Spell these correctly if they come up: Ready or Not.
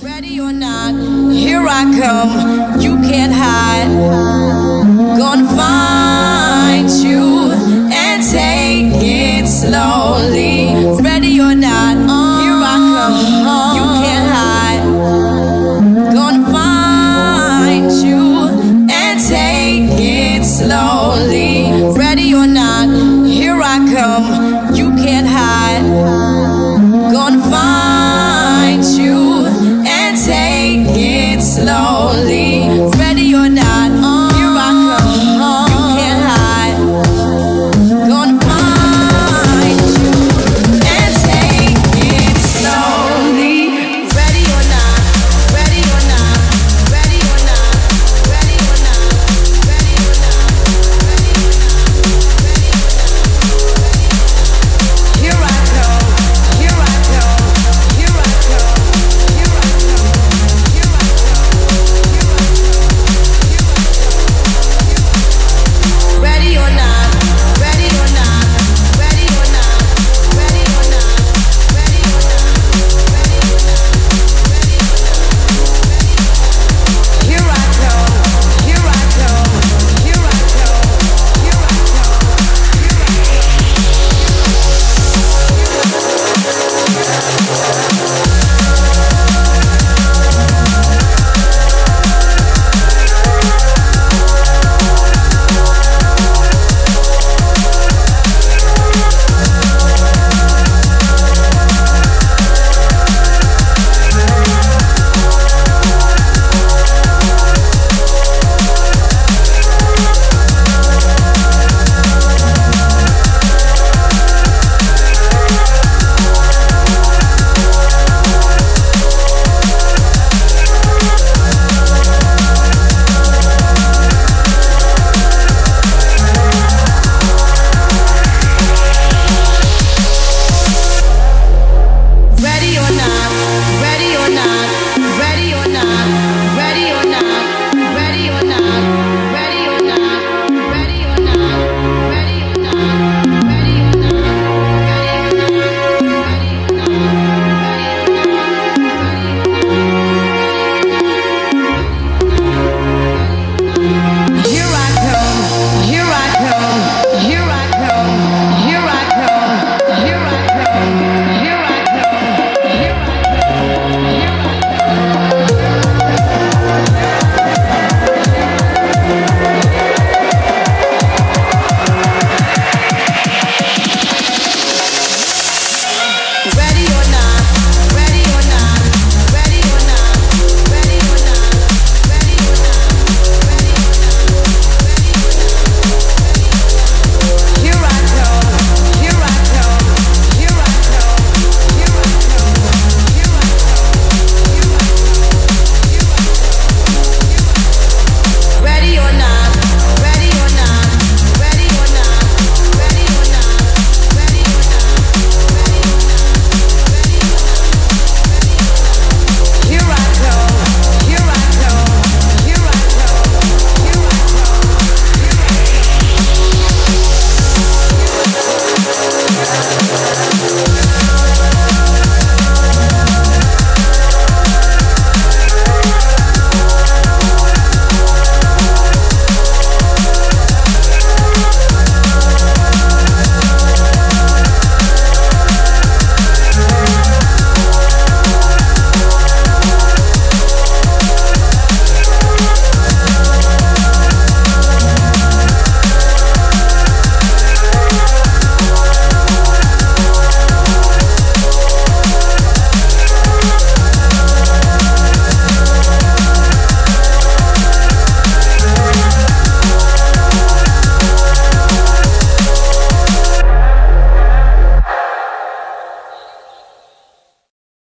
Ready or not, here I come, you can't hide, gonna find